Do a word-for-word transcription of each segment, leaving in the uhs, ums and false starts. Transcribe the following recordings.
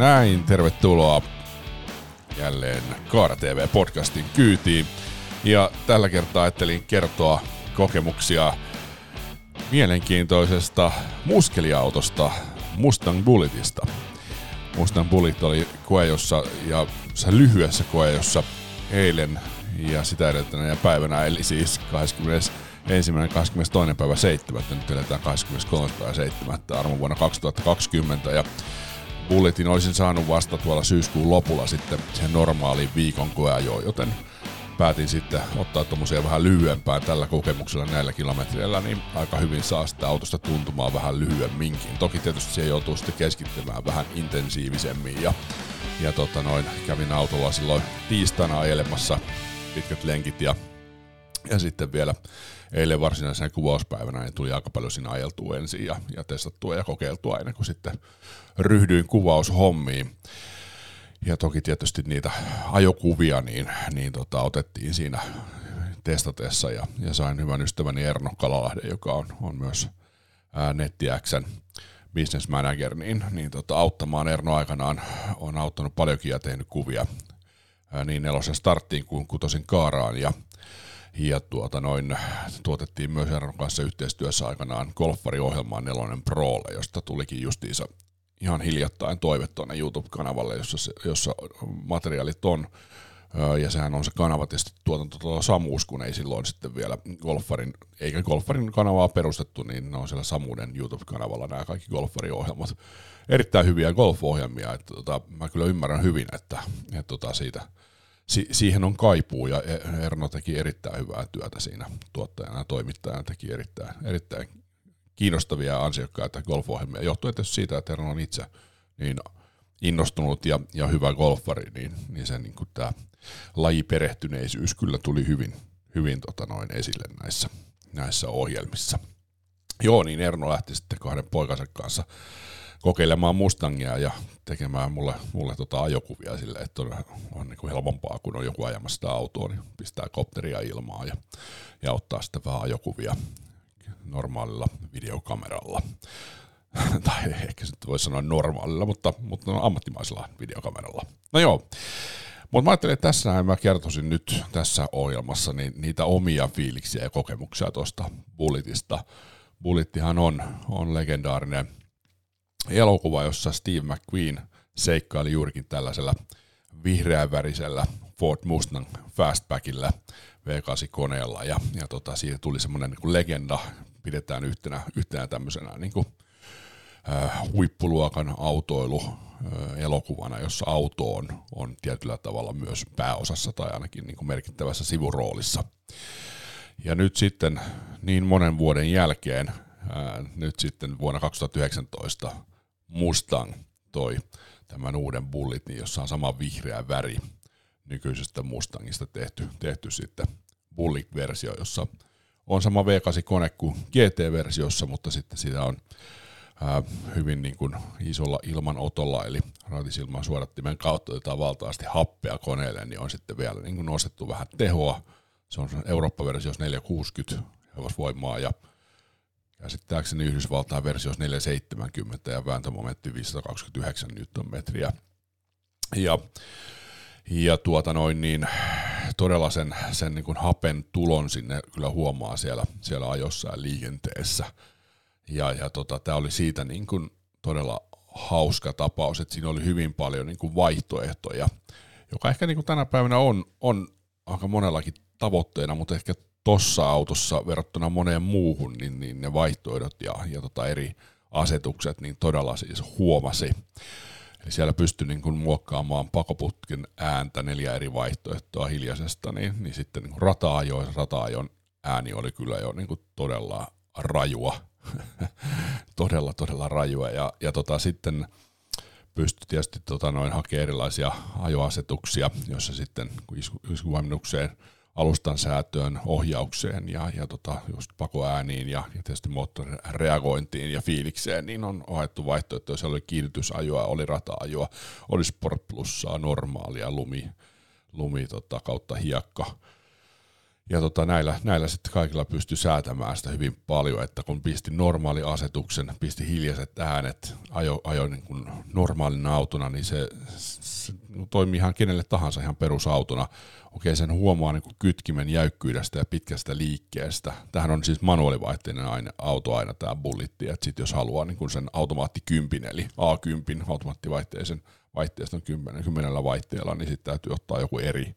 Näin, tervetuloa jälleen Kaara T V-podcastin kyytiin. Ja tällä kertaa ajattelin kertoa kokemuksia mielenkiintoisesta muskeliautosta, Mustang Bullitista. Mustang Bullitt oli koejossa ja lyhyessä koejossa eilen ja sitä edeltäneenä päivänä, eli siis kahdeskymmenesensimmäinen ja kahdeskymmenestoinen päivä seitsemättä. Nyt eletään kahdeskymmeneskolmas päivä seitsemättä armon vuonna kaksituhattakaksikymmentä ja Bullittin olisin saanut vasta tuolla syyskuun lopulla sitten sen normaaliin viikon koeajoon, joten päätin sitten ottaa tommosia vähän lyhyempää tällä kokemuksella näillä kilometreillä, niin aika hyvin saa sitä autosta tuntumaan vähän lyhyemminkin. Toki tietysti se joutuu sitten keskittymään vähän intensiivisemmin ja, ja tota noin, kävin autolla silloin tiistaina ajelemassa pitkät lenkit ja, ja sitten vielä eilen varsinaisena kuvauspäivänä niin tuli aika paljon siinä ajeltua ensin ja, ja testattua ja kokeiltua aina kun sitten ryhdyin kuvaushommiin. Ja toki tietysti niitä ajokuvia niin, niin tota, otettiin siinä testatessa ja, ja sain hyvän ystäväni Erno Kalalahden, joka on, on myös ää, NetiXn business manager, niin, niin tota, auttamaan. Erno aikanaan on auttanut paljonkin ja tehnyt kuvia ää, niin nelosen starttiin kuin kutosin Kaaraan. Ja, ja tuota, noin, tuotettiin myös Ernon kanssa yhteistyössä aikanaan golfariohjelmaan Nelonen Prolle, josta tulikin justiinsa ihan hiljattain toive tuonne YouTube-kanavalle, jossa, jossa materiaalit on, ja sehän on se kanava tietysti tuotanto tuolla Samuus, kun ei silloin sitten vielä golfarin, eikä golfarin kanavaa perustettu, niin ne on siellä Samuuden YouTube-kanavalla nämä kaikki golfariohjelmat. Erittäin hyviä golf-ohjelmia, että tota, mä kyllä ymmärrän hyvin, että, että tota siitä, si, siihen on kaipuu, ja Erno teki erittäin hyvää työtä siinä tuottajana ja toimittajana, teki erittäin, erittäin kiinnostavia ja ansiokkaita golf-ohjelmia, johtuen tietysti siitä, että Erno on itse niin innostunut ja, ja hyvä golfari, niin, niin sen niin tämä lajiperehtyneisyys kyllä tuli hyvin, hyvin tota noin esille näissä, näissä ohjelmissa. Joo, niin Erno lähti sitten kahden poikansa kanssa kokeilemaan Mustangia ja tekemään mulle, mulle tota ajokuvia sille, että on, on niin kuin helpompaa, kun on joku ajamassa sitä autoa, niin pistää kopteria ilmaan ja, ja ottaa sitten vähän ajokuvia normaalilla videokameralla, tai ehkä se voi sanoa normaalilla, mutta, mutta no ammattimaisella videokameralla. No joo, mutta mä ajattelin, että tässä mä kertoisin nyt tässä ohjelmassa niin niitä omia fiiliksiä ja kokemuksia tuosta Bullitista. Bullittihan on, on legendaarinen elokuva, jossa Steve McQueen seikkaili juurikin tällaisella vihreänvärisellä Ford Mustang Fastbackillä V kahdeksan-koneella, ja, ja tota, siitä tuli semmoinen niin kuin legenda, pidetään yhtenä, yhtenä tämmöisenä niin kuin, äh, huippuluokan autoiluelokuvana, äh, jossa auto on, on tietyllä tavalla myös pääosassa tai ainakin niin kuin merkittävässä sivuroolissa. Ja nyt sitten niin monen vuoden jälkeen, äh, nyt sitten vuonna kaksituhattayhdeksäntoista Mustang toi tämän uuden Bullitin, jossa on sama vihreä väri. Nykyisestä Mustangista tehty, tehty sitten Bullitt-versio, jossa on sama V kahdeksan-kone kuin G T-versiossa, mutta sitten sitä on ää, hyvin niin kuin isolla ilmanotolla, eli raitisilman suodattimen kautta otetaan valtavasti happea koneelle, niin on sitten vielä niin kuin nostettu vähän tehoa. Se on Eurooppa-versio neljäsataakuusikymmentä hevosvoimaa ja käsittääkseni Yhdysvaltain versio neljäsataaseitsemänkymmentä ja vääntömomentti viisisataakaksikymmentäyhdeksän newtonmetriä. Ja Ja tuota noin niin todella sen, sen niin kuin hapen tulon sinne kyllä huomaa siellä, siellä ajossa ja liikenteessä. Ja, ja tota, tämä oli siitä niin kuin todella hauska tapaus, että siinä oli hyvin paljon niin kuin vaihtoehtoja, joka ehkä niin kuin tänä päivänä on, on aika monellakin tavoitteena, mutta ehkä tuossa autossa verrattuna moneen muuhun, niin, niin ne vaihtoehdot ja, ja tota eri asetukset niin todella siis huomasi. Eli siellä pystyi niin kuin muokkaamaan pakoputken ääntä neljä eri vaihtoehtoa hiljaisesta, niin, niin sitten niin kuin rata-ajo, rata-ajon ääni oli kyllä jo niin kuin todella rajua, todella todella rajua, ja, ja tota, sitten pystyi tietysti tota, noin hakemaan erilaisia ajoasetuksia, joissa sitten iskuvoimennukseen, alustan säätöön, ohjaukseen ja, ja tota, just pakoääniin ja, ja tietysti moottorin reagointiin ja fiilikseen, niin on haettu vaihtoehtoja. Siellä oli kiihdytysajoa, oli rata-ajoa, oli Sport Plussaa, normaalia, lumi, lumi tota, kautta hiekka. Ja tota, näillä, näillä sitten kaikilla pystyi säätämään sitä hyvin paljon, että kun pisti normaali asetuksen, pisti hiljaiset äänet, ajoi ajo niin kuin normaalina autona, niin se, se toimii ihan kenelle tahansa ihan perusautona. Okei, sen huomaa niin kuin kytkimen jäykkyydestä ja pitkästä liikkeestä. Tämähän on siis manuaalivaihteinen aine, auto aina tämä Bullitti, että sitten jos haluaa niin kuin sen automaattikympin, eli A kymmenen automaattivaihteisen vaihteiston kymmenellä, kymmenellä vaihteella, niin sitten täytyy ottaa joku eri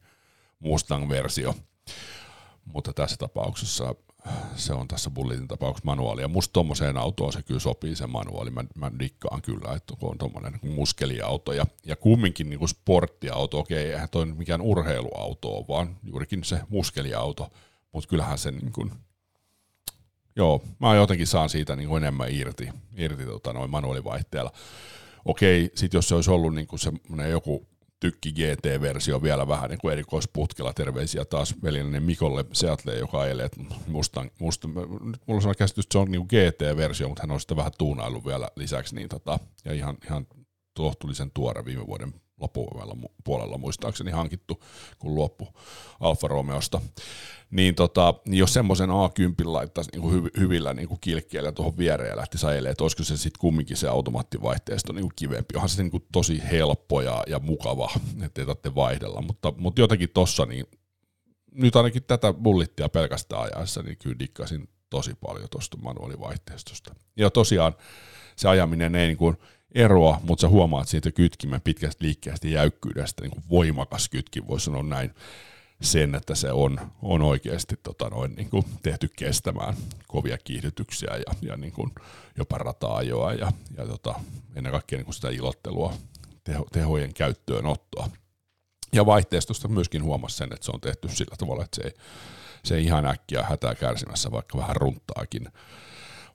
Mustang-versio. Mutta tässä tapauksessa se on tässä Bullitin tapauksessa manuaali. Ja musta tommoseen autoon se kyllä sopii se manuaali. Mä, mä dikkaan kyllä, että on tommonen niin kuin muskeliauto. Ja, ja kumminkin niin kuin sporttiauto, okei, eihän toi nyt mikään urheiluauto on, vaan juurikin se muskeliauto. Mutta kyllähän se niin kuin, joo, mä jotenkin saan siitä niin kuin enemmän irti, irti tota noin manuaalivaihteella. Okei, sit jos se olisi ollut niin kuin semmoinen joku tykki G T-versio vielä vähän niin kuin erikoisputkella, terveisiä taas veljellinen Mikolle Seatleen, joka ajelee Mustang, Mustang, nyt mulla on käsitys, että se on niin kuin G T-versio, mutta hän on sitä vähän tuunaillut vielä lisäksi, niin tota, ja ihan, ihan tohtullisen tuore viime vuoden loppuvuodella puolella muistaakseni hankittu, kun luopui Alfa Romeosta, niin tota, jos semmoisen A kymmenen laittaisi niin kuin hyvillä niin kuin kilkkeillä tuohon viereen ja lähtisi ajelemaan, että olisiko se sitten kumminkin se automaattivaihteisto niin kuin kivempi, onhan se niin kuin tosi helppo ja, ja mukava, ettei tarvitse vaihdella, mutta, mutta jotenkin tossa, niin nyt ainakin tätä Bullittia pelkästään ajaessa, niin kyllä dikkasin tosi paljon tuosta manuaalivaihteistosta. Ja tosiaan se ajaminen ei niin kuin eroa, mutta sä huomaat siitä kytkimen pitkästä liikkeestä jäykkyydestä, niin kuin voimakas kytkin, voisi sanoa näin, sen, että se on, on oikeasti tota noin, niin kuin tehty kestämään kovia kiihdytyksiä ja, ja niin kuin jopa rata-ajoa ja, ja tota, ennen kaikkea niin kuin sitä ilottelua, teho, tehojen käyttöönottoa. Ja vaihteistosta myöskin huomasi sen, että se on tehty sillä tavalla, että se ei, se ei ihan äkkiä hätää kärsimässä, vaikka vähän runttaakin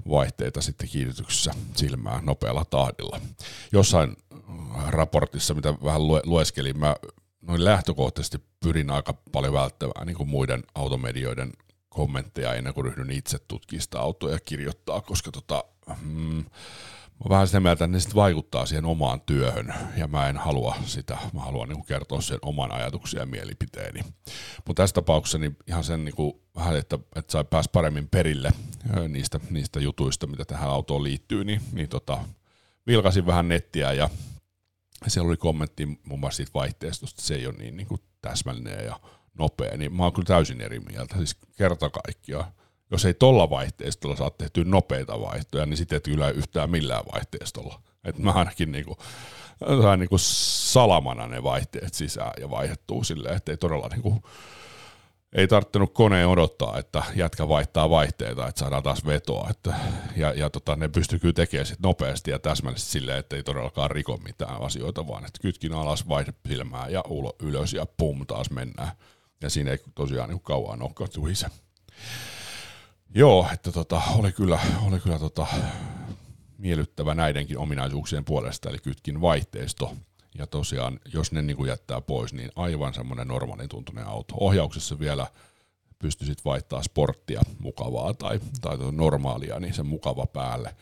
vaihteita sitten kiihdytyksessä silmään nopealla tahdilla. Jossain raportissa, mitä vähän lueskelin, mä noin lähtökohtaisesti pyrin aika paljon välttämään niin kuin muiden automedioiden kommentteja ennen kuin ryhdyn itse tutkimaan sitä autoa ja kirjoittaa, koska tota, mm, mä vähän sitä mieltä, että ne sitten vaikuttaa siihen omaan työhön ja mä en halua sitä, mä haluan niin kuin kertoa sen oman ajatuksia ja mielipiteeni. Mutta tässä tapauksessa niin ihan sen niin kuin vähän, että, että sai pääs paremmin perille niistä, niistä jutuista, mitä tähän autoon liittyy, niin, niin tota, vilkasin vähän nettiä ja siellä oli kommentti muun muassa siitä vaihteistosta, se ei ole niin, niin kuin täsmällinen ja nopea, niin mä oon kyllä täysin eri mieltä, siis kerta kaikkiaan. Jos ei tuolla vaihteistolla saa tehtyä nopeita vaihtoja, niin sitten et kyllä yhtään millään vaihteistolla. Että mä ainakin niinku, sain niinku salamana ne vaihteet sisään ja vaihdettua silleen, että ei todella niinku, ei tarttunut koneen odottaa, että jätkä vaihtaa vaihteita, että saadaan taas vetoa. Että, ja ja tota, ne pystyy kyllä tekemään sit nopeasti ja täsmällisesti silleen, että ei todellakaan riko mitään asioita, vaan että kytkin alas, vaihde silmää ja ulo, ylös ja pum, taas mennään. Ja siinä ei tosiaan niinku kauan olekaan tuhise. Joo, että tota, oli kyllä, oli kyllä tota, miellyttävä näidenkin ominaisuuksien puolesta, eli kytkin vaihteisto. Ja tosiaan, jos ne niin kuin jättää pois, niin aivan semmoinen normaalin tuntunen auto. Ohjauksessa vielä pystyisit vaihtaa sporttia mukavaa tai, tai normaalia, niin se mukava päälle.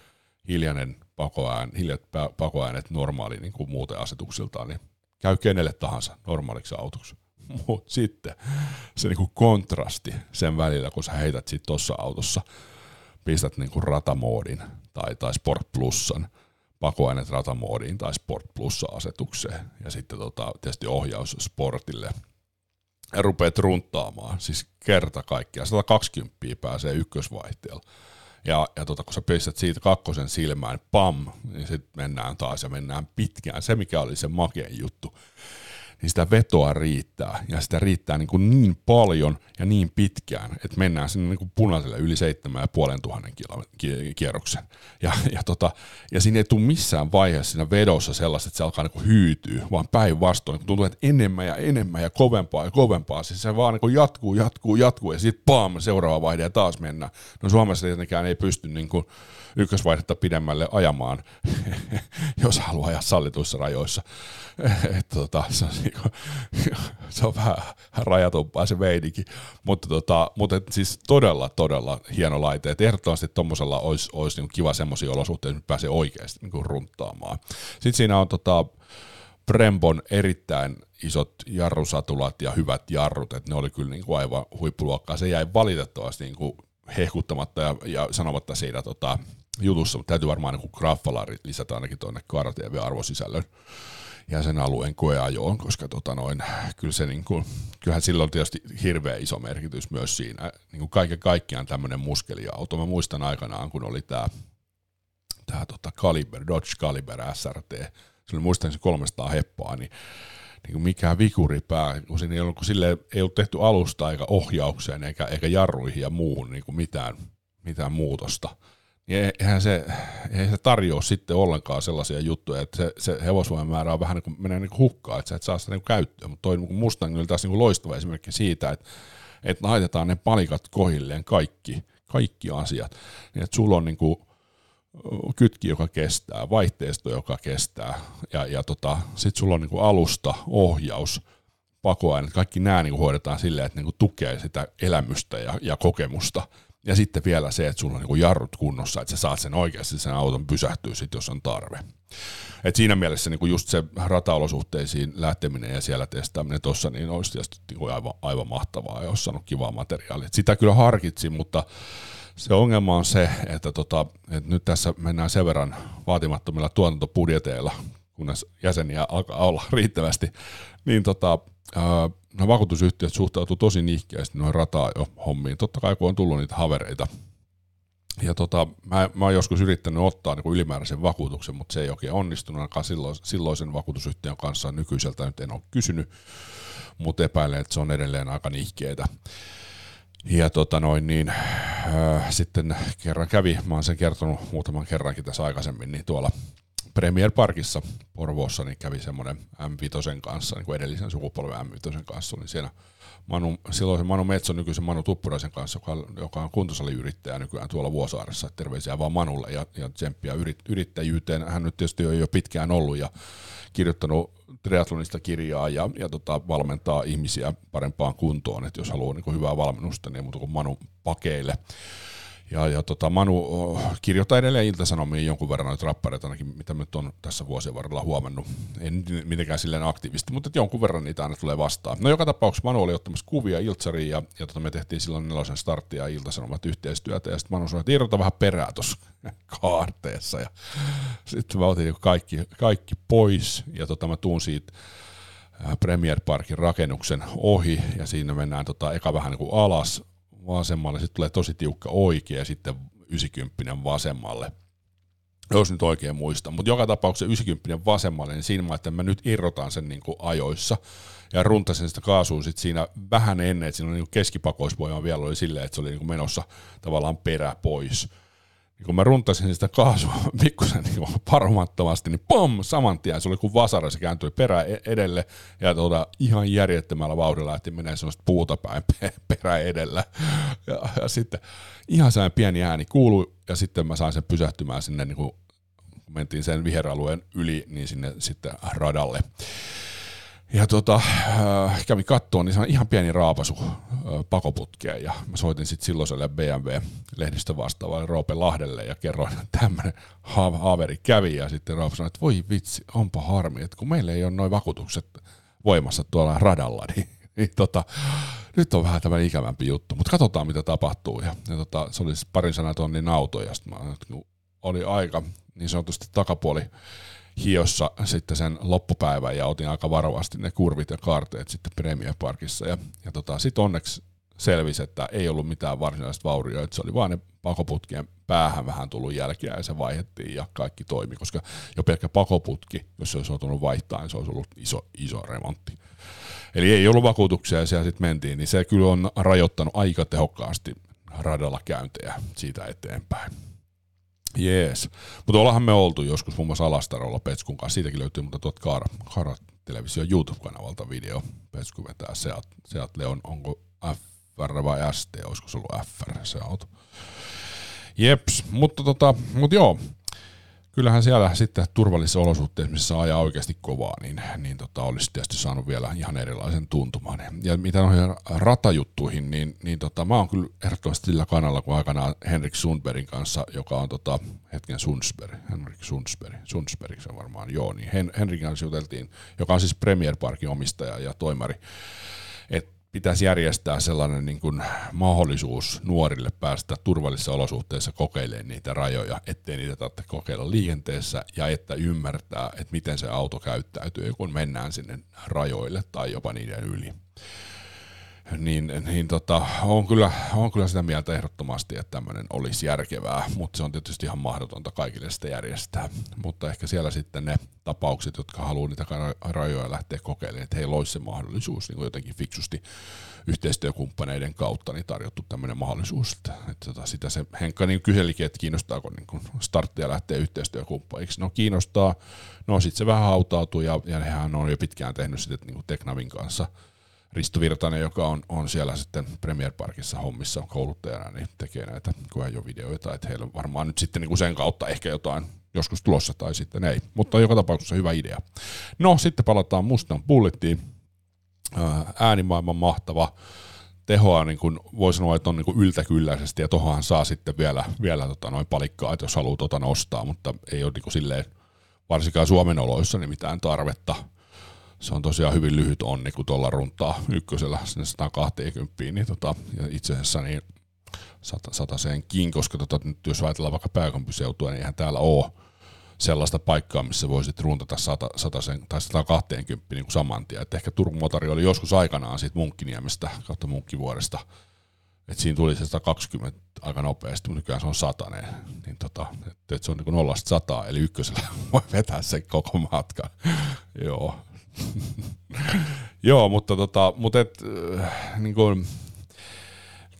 Hiljainen pakoään, hiljat pakoäänet normaali niin kuin muuten asetuksiltaan, niin käy kenelle tahansa normaaliksi autoksi. Mutta sitten se niinku kontrasti sen välillä, kun sä heität sit tuossa autossa, pistät niinku ratamoodin tai, tai Sport Plusan, pakoainet ratamoodiin tai Sport Plussa-asetukseen ja sitten tota, tietysti ohjaus sportille ja rupeat runttaamaan, siis kerta kaikkiaan, sata kaksikymmentä pääsee ykkösvaihteella. Ja, ja tota, kun sä pistät siitä kakkosen silmään, pam, niin sitten mennään taas ja mennään pitkään, se mikä oli se makein juttu. Niin sitä vetoa riittää, ja sitä riittää niin, kuin niin paljon ja niin pitkään, että mennään sinne niin kuin punaiselle yli seitsemän tuhatta viisisataa kierroksen. Ja, ja, tota, ja siinä ei tule missään vaiheessa siinä vedossa sellaista, että se alkaa niin kuin hyytyä, vaan päinvastoin, kun tuntuu, että enemmän ja enemmän ja kovempaa ja kovempaa, siis se vaan niin kuin jatkuu, jatkuu, jatkuu, ja sitten paam, seuraava vaihe ja taas mennään. No Suomessa tietenkään ei pysty niin kuin ykkösvaihdetta pidemmälle ajamaan, jos haluaa ajaa sallituissa rajoissa. Että tota, se on se on vähän rajatumpaa se veinikin, mutta, tota, mutta siis todella, todella hieno laite, että ehdottomasti tuommoisella olisi, olisi niin kiva semmoisia olosuhteita, että pääsee oikeasti niin runttaamaan. Sitten siinä on tota, Brembon erittäin isot jarrusatulat ja hyvät jarrut, että ne oli kyllä niin kuin aivan huippuluokkaa. Se jäi valitettavasti niin kuin hehkuttamatta ja, ja sanomatta siinä tota, jutussa, mutta täytyy varmaan niin graffalarit lisätä ainakin tuonne Kaara T V-arvosisällön ja sen alueen koeajoon, koska tota noin, kyllä se niin kuin, kyllähän sillä on tietysti hirveä iso merkitys myös siinä. Niin kuin kaiken kaikkiaan tämmöinen muskeliauto. Mä muistan aikanaan, kun oli tämä tää tota Caliber, Dodge Caliber S R T, se oli muistan se kolmesataa heppoa, niin, niin kuin mikään vikuripää, kun siinä ei ollut, kun sille ei ollut tehty alusta eikä ohjaukseen eikä, eikä jarruihin ja muuhun niin kuin mitään, mitään muutosta. Niin eihän se, eihän se tarjoa sitten ollenkaan sellaisia juttuja, että se, se hevosvoiman määrä on vähän niin kuin, menee niin kuin hukkaan, että sä et saa sitä niin kuin käyttöön. Mutta toi Mustang oli taas niin kuin loistava esimerkki siitä, että, että laitetaan ne palikat kohilleen kaikki, kaikki asiat, niin että sulla on niin kuin kytki, joka kestää, vaihteisto, joka kestää, ja, ja tota, sitten sulla on niinku alusta, ohjaus, pakoaineet, kaikki nämä niinku hoidetaan silleen, että niinku tukee sitä elämystä ja, ja kokemusta. Ja sitten vielä se, että sulla on niinku jarrut kunnossa, että sä saat sen oikeasti, sen auton pysähtyy sitten, jos on tarve. Et siinä mielessä niinku just se rataolosuhteisiin lähteminen ja siellä testaaminen tuossa, niin olisi tietysti niinku aivan, aivan mahtavaa ja olisi saanut kivaa materiaalia. Sitä kyllä harkitsin, mutta se ongelma on se, että, tota, että nyt tässä mennään sen verran vaatimattomilla tuotantobudjeteilla, kunnes jäseniä alkaa olla riittävästi, niin tota, nämä vakuutusyhtiöt suhtautuu tosi nihkeästi noihin rata-hommiin, totta kai kun on tullut niitä havereita. Ja tota, mä, mä oon joskus yrittänyt ottaa niin kuin ylimääräisen vakuutuksen, mutta se ei oikein onnistunut, ainakaan silloisen vakuutusyhtiön kanssa nykyiseltä nyt en ole kysynyt, mutta epäilen, että se on edelleen aika nihkeetä. Ja tota noin, niin, äh, sitten kerran kävi, mä oon sen kertonut muutaman kerrankin tässä aikaisemmin, niin tuolla Premier Parkissa Porvoossa niin kävi semmoinen M viisi kanssa, niin kuin edellisen sukupolven M viisi kanssa, niin siellä Manu, silloisen Manu Metso, nykyisen Manu Tuppuraisen kanssa, joka, joka on kuntosaliyrittäjä nykyään tuolla Vuosaaressa, terveisiä vaan Manulle ja, ja tsemppiä yrit, yrittäjyyteen. Hän nyt tietysti on jo pitkään ollut ja kirjoittanut triathlonista kirjaa ja, ja tota, valmentaa ihmisiä parempaan kuntoon, että jos haluaa niin hyvää valmennusta, niin muuta kuin Manu pakeille. Ja, ja tota, Manu oh, kirjoittaa edelleen Ilta-Sanomiin jonkun verran noita rappareita, ainakin mitä nyt on tässä vuosien varrella huomannut. Ei mitenkään silleen aktiivisesti, mutta jonkun verran niitä aina tulee vastaan. No joka tapauksessa Manu oli ottamassa kuvia Iltsariin ja, ja tota, me tehtiin silloin Nelosen starttia ja Ilta-Sanomat yhteistyötä. Ja sitten Manu sanoi, että irrota vähän perää tuossa kaarteessa. Sitten mä otin kaikki, kaikki pois ja tota, mä tuun siitä Premier Parkin rakennuksen ohi ja siinä mennään tota, eka vähän niin kuin alas vasemmalle, sitten tulee tosi tiukka oikea ja sitten yhdeksänkymmentä vasemmalle, jos nyt oikein muistan. Mutta joka tapauksessa yhdeksänkymmentä vasemmalle, niin siinä mä ajattelin, että mä nyt irrotan sen niin kuin ajoissa ja runtasin sitä kaasua sitten siinä vähän ennen, että siinä oli niin kuin keskipakoisvoima vielä oli silleen, että se oli niin kuin menossa tavallaan perä pois. Ja kun mä runtasin sitä kaasua pikkusen niin paromattomasti, niin pom, saman tien se oli kuin vasara, se kääntyi perä edelle ja tuota, ihan järjettömällä vauhdilla lähti menee sellaista puuta päin perä edellä. Ja, ja sitten ihan sellainen pieni ääni kuului ja sitten mä sain sen pysähtymään sinne, niin kun mentiin sen viheralueen yli, niin sinne sitten radalle. Ja tota, äh, kävin kattoon, niin se on ihan pieni raapasu äh, pakoputkeen ja mä soitin sitten silloiselle B M W-lehdistön vastaavalle Roope Lahdelle ja kerroin, että tämmöinen ha- haaveri kävi ja sitten Roope sanoi, että voi vitsi, onpa harmi, että kun meillä ei ole noi vakuutukset voimassa tuolla radalla, niin, niin tota, nyt on vähän tämmöinen ikävämpi juttu, mutta katsotaan mitä tapahtuu ja, ja tota, se oli parin sanan tonnin auto ja sitten oli aika niin sanotusti takapuoli hiossa sitten sen loppupäivän ja otin aika varovasti ne kurvit ja kaarteet sitten Premier Parkissa. Ja, ja tota, sitten onneksi selvisi, että ei ollut mitään varsinaista vaurioita, se oli vaan ne pakoputkien päähän vähän tullut jälkeä ja se vaihettiin ja kaikki toimi, koska jo pelkkä pakoputki, jos se olisi otunut vaihtaa, niin se olisi ollut iso, iso remontti. Eli ei ollut vakuutuksia ja siellä sitten mentiin, niin se kyllä on rajoittanut aika tehokkaasti radalla käyntejä siitä eteenpäin. Jees, mutta ollaanhan me oltu joskus muun muassa Alastarolla Petskun kanssa, siitäkin löytyy mutta tuot Kaara, Kaara Television YouTube-kanavalta video, Petsku vetää Seat, Seat Leon, onko F R vai S T, olisiko se ollut F R se auto. Jeps, mutta tota, mut joo, kyllähän siellä sitten turvallisissa olosuhteissa, missä ajaa oikeasti kovaa, niin, niin tota, olisi tietysti saanut vielä ihan erilaisen tuntuman. Ja mitä noihin ratajuttuihin, niin, niin tota, mä oon kyllä ehdottomasti sillä kannalla kuin aikanaan Henrik Sandsbergin kanssa, joka on tota, hetken Sandsberg, Henrik Sandsberg, Sandsberg se varmaan, joo, niin Hen, Henrik kanssa juteltiin, joka on siis Premier Parkin omistaja ja toimari, että pitäisi järjestää sellainen niin kuin mahdollisuus nuorille päästä turvallisissa olosuhteissa kokeilemaan niitä rajoja, ettei niitä tarvitse kokeilla liikenteessä ja että ymmärtää, että miten se auto käyttäytyy, kun mennään sinne rajoille tai jopa niiden yli. Niin, niin tota, on, kyllä, on kyllä sitä mieltä ehdottomasti, että tämmöinen olisi järkevää, mutta se on tietysti ihan mahdotonta kaikille sitä järjestää. Mutta ehkä siellä sitten ne tapaukset, jotka haluaa niitä rajoja lähteä kokeilemaan, että heillä olisi se mahdollisuus niin jotenkin fiksusti yhteistyökumppaneiden kautta niin tarjottu tämmöinen mahdollisuus. Että, että sitä se Henkka niin kyselikin, että kiinnostaako niin starttia lähteä yhteistyökumppaniksi. No kiinnostaa, no sitten se vähän hautautuu ja, ja hehän on jo pitkään tehnyt sitä niin Teknavin kanssa. Risto Virtanen, joka on, on siellä sitten Premier Parkissa hommissa kouluttajana, niin tekee näitä koeajovideoita, että heillä on varmaan nyt sitten niin sen kautta ehkä jotain joskus tulossa tai sitten ei, mutta joka tapauksessa hyvä idea. No sitten palataan Mustang Bullittiin, äänimaailman mahtava, tehoa niin kuin voi sanoa, että on niin kuin yltäkylläisesti ja tohohan saa sitten vielä, vielä tota noin palikkaa, että jos haluaa tota nostaa, mutta ei ole niin kuin silleen varsinkaan Suomen oloissa niin mitään tarvetta. Se on tosiaan hyvin lyhyt onni, kun tuolla runtaa ykkösellä sinne sata kaksikymmentä, niin tota, ja itse asiassa niin sataseenkin, koska tota, nyt jos ajatellaan vaikka pääkaupunkiseutua, niin eihän täällä ole sellaista paikkaa, missä voisit runtata sata, sataseen, tai sata kaksikymmentä niin kuin saman tien. Et ehkä Turun motori oli joskus aikanaan siitä Munkkiniemestä kautta Munkkivuodesta, että siinä tuli se sata kaksikymmentä aika nopeasti, mutta nykyään se on satainen, niin tota, että se on niin nollasta sataa, eli ykkösellä voi vetää sen koko matkan. Joo. Joo, mutta, tota, mutta et, äh, niin kun,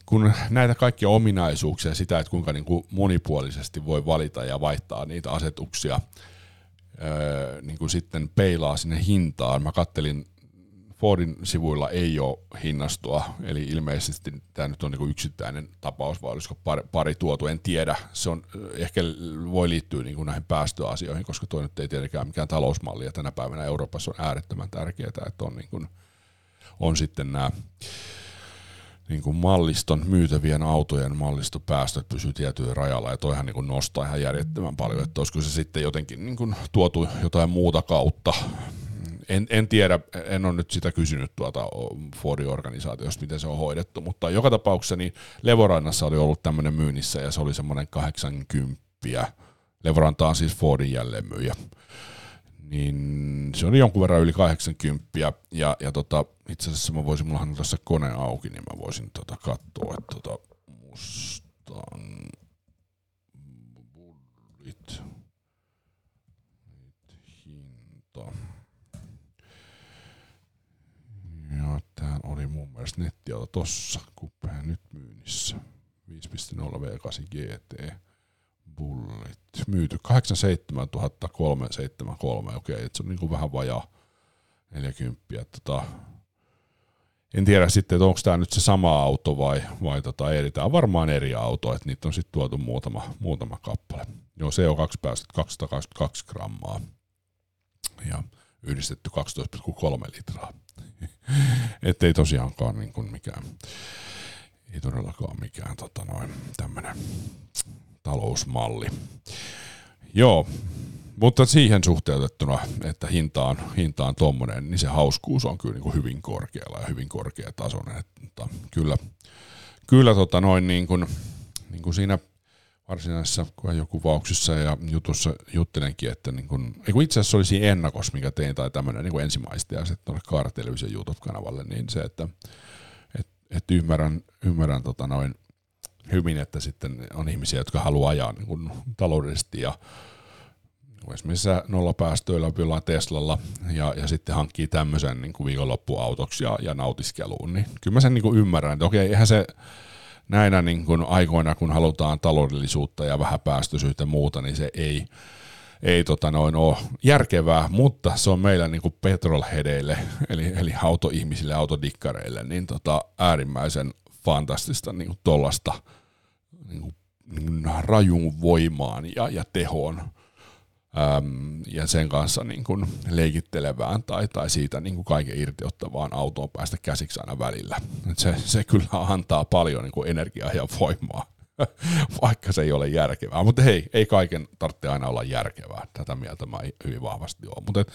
kun näitä kaikkia ominaisuuksia, sitä, että kuinka niin kun monipuolisesti voi valita ja vaihtaa niitä asetuksia, äh, niin kun sitten peilaa sinne hintaan. Mä kattelin, Fordin sivuilla ei ole hinnastoa, eli ilmeisesti tämä nyt on niin kun yksittäinen tapaus, vai olisiko pari, pari tuotu, en tiedä. Se on, ehkä voi liittyä niin kun näihin päästöasioihin, koska tuo nyt ei tietenkään mikään talousmalli, ja tänä päivänä Euroopassa on äärettömän tärkeää, että on, niin kun, on sitten nämä niin kun malliston myytävien autojen mallistopäästöt pysyy tietyllä rajalla, ja toihan niin kun nostaa ihan järjettömän paljon, että olisiko se sitten jotenkin niin kun tuotu jotain muuta kautta. En, en tiedä, en ole nyt sitä kysynyt tuota Fordin organisaatiosta, miten se on hoidettu, mutta joka tapauksessa niin Levorannassa oli ollut tämmöinen myynnissä ja se oli semmoinen kahdeksankymmentä. Levoranta on siis Fordin jälleenmyyjä. Niin se oli jonkun verran yli kahdeksankymmentä ja, ja tota, itse asiassa mä voisin, mullahan on tässä kone auki, niin mä voisin tota katsoa, että tota Mustang Bullitt hinta. Joo, tää oli mun mielestä nettiauto tossa, kuppeen nyt myynnissä. viisi piste nolla V kahdeksan G T Bullitt. Myyty kahdeksankymmentäseitsemäntuhatta kolmesataaseitsemänkymmentäkolme, okei, okay, se on niinku vähän vajaa neljäkymmentä. Tota. En tiedä sitten, että onko tää nyt se sama auto vai, vai tota, eri. Tää on varmaan eri auto, että niitä on sitten tuotu muutama, muutama kappale. Joo, C O kaksi päästöt kaksisataakaksikymmentäkaksi grammaa ja yhdistetty kaksitoista pilkku kolme litraa. Ettei tosiaankaan niin kuin mikään, ei todellakaan mikään tota noin, tämmönen talousmalli. Joo, mutta siihen suhteutettuna, että hintaan hintaan tommonen, niin se hauskuus on kyllä niin kuin hyvin korkealla ja hyvin korkeatasoinen. Että kyllä kyllä tota noin niin kuin, niin kuin siinä varsinaisessa kuvauksessa ja jutussa juttelenkin, että niin kun, itse asiassa oli siinä ennakossa, minkä tein, tai tämmöinen niin ensimmäistäjäs, että tuolle Kaara Television YouTube-kanavalle, niin se, että et, et ymmärrän, ymmärrän tota noin hyvin, että sitten on ihmisiä, jotka haluaa ajaa niin kun taloudellisesti ja esimerkiksi nollapäästöillä jollain Teslalla ja, ja sitten hankkii tämmöisen niin viikonloppuautoksi ja, ja nautiskeluun, niin kyllä mä sen niin kun ymmärrän, että okei, eihän se näinä niin kuin aikoina, kun halutaan taloudellisuutta ja vähäpäästöisyyttä ja muuta, niin se ei, ei tota noin ole järkevää, mutta se on meillä niin kuin petrolheadeille, eli, eli autoihmisille, autodikkareille, niin tota äärimmäisen fantastista niin kuin tollasta niin kuin, niin kuin rajun voimaan ja, ja tehoon äm, ja sen kanssa niin kuin leikittelevään tai, tai siitä niin kuin kaiken irtiottavaan autoon päästä käsiksi aina välillä. Et se, se kyllä antaa paljon niin kuin energiaa ja voimaa, vaikka se ei ole järkevää. Mutta hei, ei kaiken tarvitse aina olla järkevää. Tätä mieltä mä hyvin vahvasti oon. Mutta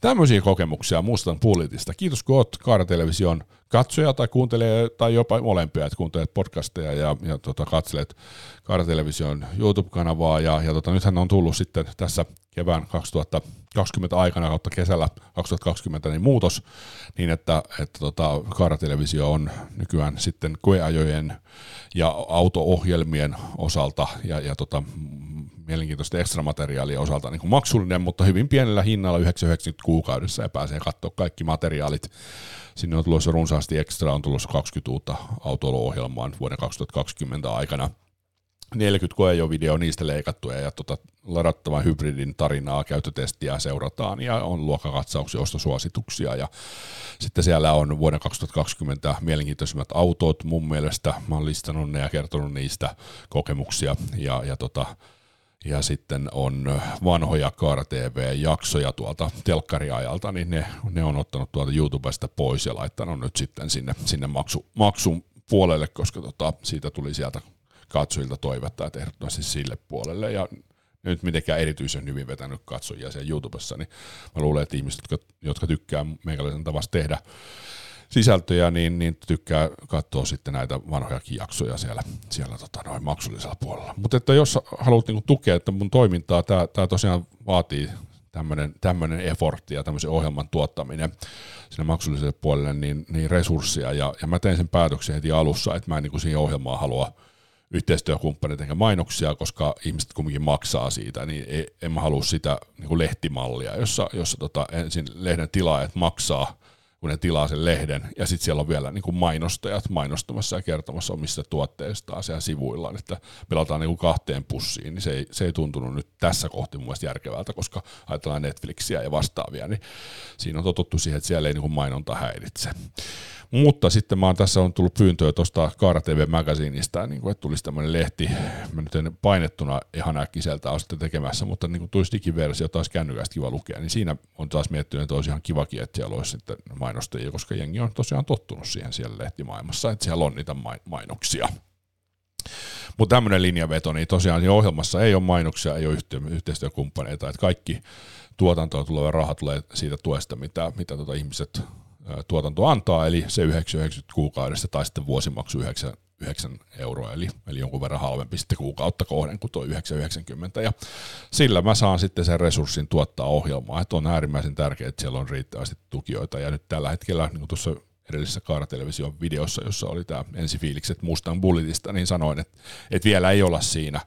tämmöisiä kokemuksia Mustang Bullitista. Kiitos kun oot Kaara Television katsoja tai kuuntelee tai jopa molempia, että kuuntelet podcasteja ja, ja tota, katselet Kaara Television YouTube-kanavaa. Ja, ja tota, nythän on tullut sitten tässä kevään kaksituhattakaksikymmentä aikana kautta kesällä kaksituhattakaksikymmentä niin muutos niin, että, että tota, Kaara Televisio on nykyään sitten koeajojen ja auto-ohjelmien osalta ja, ja tota, mielenkiintoista ekstramateriaalia osalta niin kuin maksullinen, mutta hyvin pienellä hinnalla yhdeksän yhdeksänkymmentä kuukaudessa ja pääsee katsoa kaikki materiaalit. Sinne on tulossa runsaasti ekstra, on tulossa kaksikymmentä uutta autoiluohjelmaa vuoden kaksituhattakaksikymmentä aikana. neljäkymmentä koeajovideo niistä leikattuja ja tuota, ladattavan hybridin tarinaa, käytötestiä seurataan ja on luokkakatsauksia, ostosuosituksia ja sitten siellä on vuoden kaksituhattakaksikymmentä mielenkiintoisimmat autot mun mielestä, mä oon listannut ne ja kertonut niistä kokemuksia ja, ja, tota, ja sitten on vanhoja Kaara T V-jaksoja tuolta telkkariajalta, niin ne, ne on ottanut tuolta YouTubesta pois ja laittanut nyt sitten sinne, sinne maksu, maksun puolelle, koska tota, siitä tuli sieltä katsojilta toivottaa, että ehdottomasti sille puolelle, ja nyt mitenkään erityisen hyvin vetänyt katsojia siellä YouTubessa, niin mä luulen, että ihmiset, jotka, jotka tykkää meikäläisen tavasta tehdä sisältöjä, niin, niin tykkää katsoa sitten näitä vanhojakin jaksoja siellä, siellä tota noin maksullisella puolella. Mutta että jos haluat niinku tukea että mun toimintaa, tämä tosiaan vaatii tämmöinen effortti ja tämmöisen ohjelman tuottaminen sinne maksulliselle puolelle, niin, niin resurssia, ja, ja mä tein sen päätöksen heti alussa, että mä en niinku siihen ohjelmaan halua yhteistyökumppanit enkä mainoksia, koska ihmiset kumminkin maksaa siitä, niin ei, en mä halua sitä niin kuin lehtimallia, jossa, jossa tota, ensin lehden tilaajat maksaa, kun ne tilaa sen lehden, ja sitten siellä on vielä niin kuin mainostajat mainostamassa ja kertomassa omista tuotteistaan siellä sivuillaan, että pelataan niin kuin kahteen pussiin, niin se ei, se ei tuntunut nyt tässä kohti mun mielestä järkevältä, koska ajatellaan Netflixiä ja vastaavia, niin siinä on totuttu siihen, että siellä ei niin kuin mainonta häiritse. Mutta sitten mä oon, tässä on tullut pyyntöä tuosta Kaara T V-magasinista, niin että tulisi tämmöinen lehti, mä nyt en painettuna ihan äkkiseltä ole sitten tekemässä, mutta niin tulisi digiversio taas kännykästä kiva lukea, niin siinä on taas miettinyt, että olisi ihan kivakin, että siellä olisi sitten mainostajia, koska jengi on tosiaan tottunut siihen siellä lehtimaailmassa, että siellä on niitä mainoksia. Mutta tämmöinen linjaveto, niin tosiaan niin ohjelmassa ei ole mainoksia, ei ole yhteistyökumppaneita, että kaikki tuotantoa tuleva raha tulee siitä tuesta, mitä, mitä tota ihmiset tuotanto antaa, eli se yhdeksän yhdeksänkymmentä kuukaudesta tai sitten vuosimaksu yhdeksän euroa, eli, eli jonkun verran halvempi sitten kuukautta kohden kuin tuo yhdeksän yhdeksänkymmentä, ja sillä mä saan sitten sen resurssin tuottaa ohjelmaa, että on äärimmäisen tärkeää, että siellä on riittävästi tukijoita, ja nyt tällä hetkellä, niin kuin tuossa edellisessä Kaara Television videossa, jossa oli tämä ensifiilikset Mustang Bullitista, niin sanoin, että, että vielä ei olla siinä,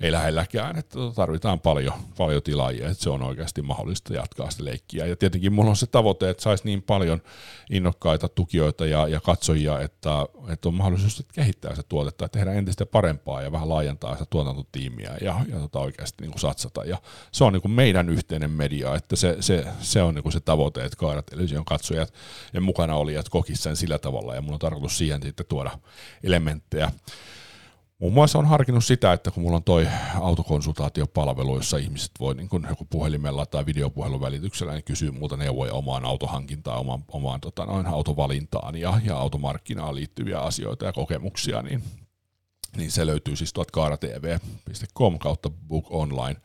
ei lähelläkään, että tarvitaan paljon, paljon tilaajia, että se on oikeasti mahdollista jatkaa sitä leikkiä. Ja tietenkin mulla on se tavoite, että saisi niin paljon innokkaita tukijoita ja, ja katsojia, että, että on mahdollisuus kehittää sitä tuotetta, tehdä entistä parempaa ja vähän laajentaa sitä tuotantotiimiä ja, ja tota oikeasti niin kuin satsata. Ja se on niin kuin meidän yhteinen media, että se, se, se on niin kuin se tavoite, että Kaara Television katsojat ja mukana olijat kokisivat sen sillä tavalla, ja mun on tarkoitus siihen sitten tuoda elementtejä. Muun muassa on harkinnut sitä, että kun mulla on toi autokonsultaatiopalvelu, jossa ihmiset voi niin kun joku puhelimella tai videopuhelun välityksellä niin kysyä multa neuvoja omaan autohankintaan, omaan, omaan tota, noin, autovalintaan ja, ja automarkkinaan liittyviä asioita ja kokemuksia, niin, niin se löytyy siis tuolta kaara t v piste com kautta book online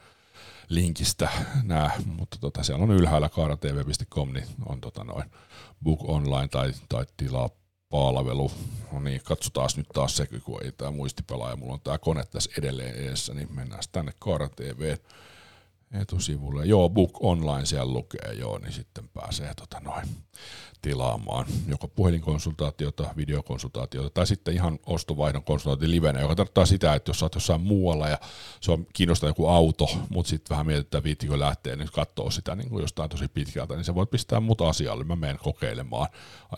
linkistä nämä, mutta tota, siellä on ylhäällä kaara t v piste com, niin on tota, noin, book online tai, tai tilaa palvelu. No niin, katsotaan nyt taas se, kun ei tämä muistipelaaja, mulla on tämä kone tässä edelleen edessä, niin mennään tänne Kaara T V etusivulle. Joo, Book Online siellä lukee, joo, niin sitten pääsee tota noin tilaamaan joko puhelinkonsultaatiota, videokonsultaatiota tai sitten ihan ostovaihdon konsultaatio livenä, joka tarkoittaa sitä, että jos sä oot jossain muualla ja se on kiinnostaa joku auto, mutta sitten vähän mietitään, viittikö lähtee nyt katsoa sitä niin kuin jostain tosi pitkältä, niin sä voit pistää mut asialle, mä menen kokeilemaan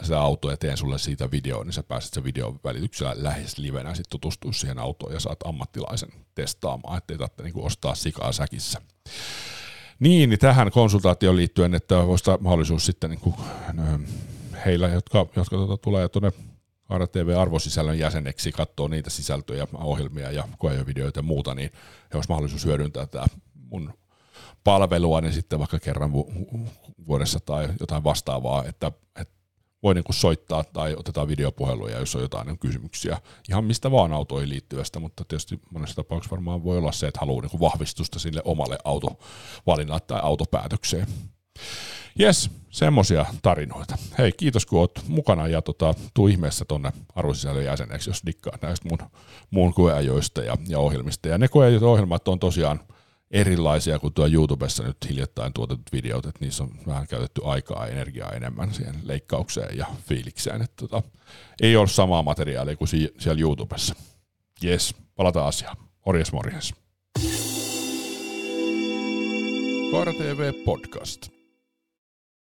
sitä autoa ja teen sulle siitä videoon, niin sä pääset sen videon välityksellä lähes livenä sitten tutustua siihen autoon ja saat ammattilaisen testaamaan, ettei tarvitse niin kuin ostaa sikaa säkissä. Niin, niin tähän konsultaatioon liittyen, että olisi mahdollisuus sitten niin kuin heillä, jotka, jotka tuota, tulee tuonne Kaara T V-arvosisällön jäseneksi, katsoo niitä sisältöjä, ohjelmia ja koevideoita ja muuta, niin he olisi mahdollisuus hyödyntää tämä mun palvelua, niin sitten vaikka kerran vuodessa tai jotain vastaavaa, että, että voi niin kuin soittaa tai otetaan videopuheluja, jos on jotain niin kysymyksiä, ihan mistä vaan autoihin liittyvästä, mutta tietysti monessa tapauksessa varmaan voi olla se, että haluaa niin kuin vahvistusta sille omalle autovalinnalle tai autopäätökseen. Jes, semmoisia tarinoita. Hei, kiitos kun oot mukana ja tota, tuu ihmeessä tonne arvosisällön jäseneksi, jos dikkaat näistä mun, mun koeajoista ja, ja ohjelmista. Ja ne koeajot ohjelmat on tosiaan erilaisia kuin tuo YouTubessa nyt hiljattain tuotetut videot, että niissä on vähän käytetty aikaa ja energiaa enemmän siihen leikkaukseen ja fiilikseen. Että tota, ei ole samaa materiaalia kuin si- siellä YouTubessa. Jes, palataan asiaan. Morjes, morjes. Kaara T V Podcast.